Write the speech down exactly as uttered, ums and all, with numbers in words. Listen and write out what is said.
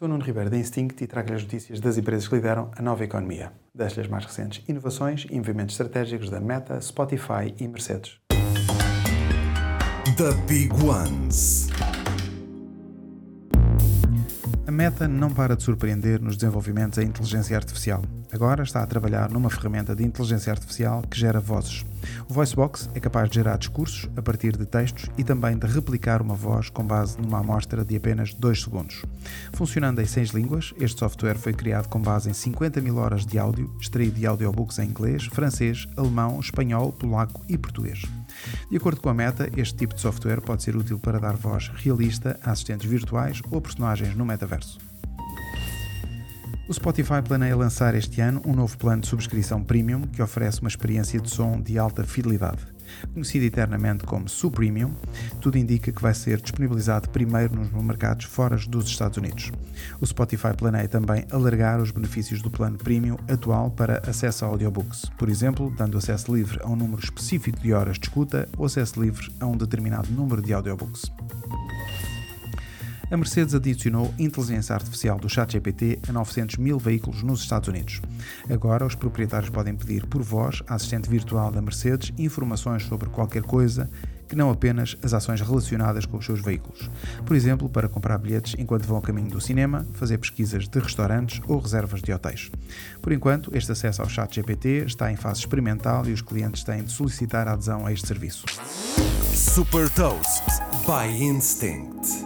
Sou Nuno Ribeiro da Instinct e trago-lhe as notícias das empresas que lideram a nova economia. Deixo-lhe as mais recentes inovações e movimentos estratégicos da Meta, Spotify e Mercedes. The Big Ones. A Meta não para de surpreender nos desenvolvimentos em inteligência artificial. Agora está a trabalhar numa ferramenta de inteligência artificial que gera vozes. O Voicebox é capaz de gerar discursos a partir de textos e também de replicar uma voz com base numa amostra de apenas dois segundos. Funcionando em seis línguas, este software foi criado com base em cinquenta mil horas de áudio, extraído de audiobooks em inglês, francês, alemão, espanhol, polaco e português. De acordo com a Meta, este tipo de software pode ser útil para dar voz realista a assistentes virtuais ou personagens no metaverso. O Spotify planeia lançar este ano um novo plano de subscrição premium que oferece uma experiência de som de alta fidelidade. Conhecido eternamente como Supremium, tudo indica que vai ser disponibilizado primeiro nos mercados fora dos Estados Unidos. O Spotify planeia também alargar os benefícios do plano Premium atual para acesso a audiobooks, por exemplo, dando acesso livre a um número específico de horas de escuta ou acesso livre a um determinado número de audiobooks. A Mercedes adicionou inteligência artificial do ChatGPT a novecentos mil veículos nos Estados Unidos. Agora, os proprietários podem pedir por voz à assistente virtual da Mercedes informações sobre qualquer coisa que não apenas as ações relacionadas com os seus veículos. Por exemplo, para comprar bilhetes enquanto vão a caminho do cinema, fazer pesquisas de restaurantes ou reservas de hotéis. Por enquanto, este acesso ao ChatGPT está em fase experimental e os clientes têm de solicitar a adesão a este serviço. Super Toast by Instinct.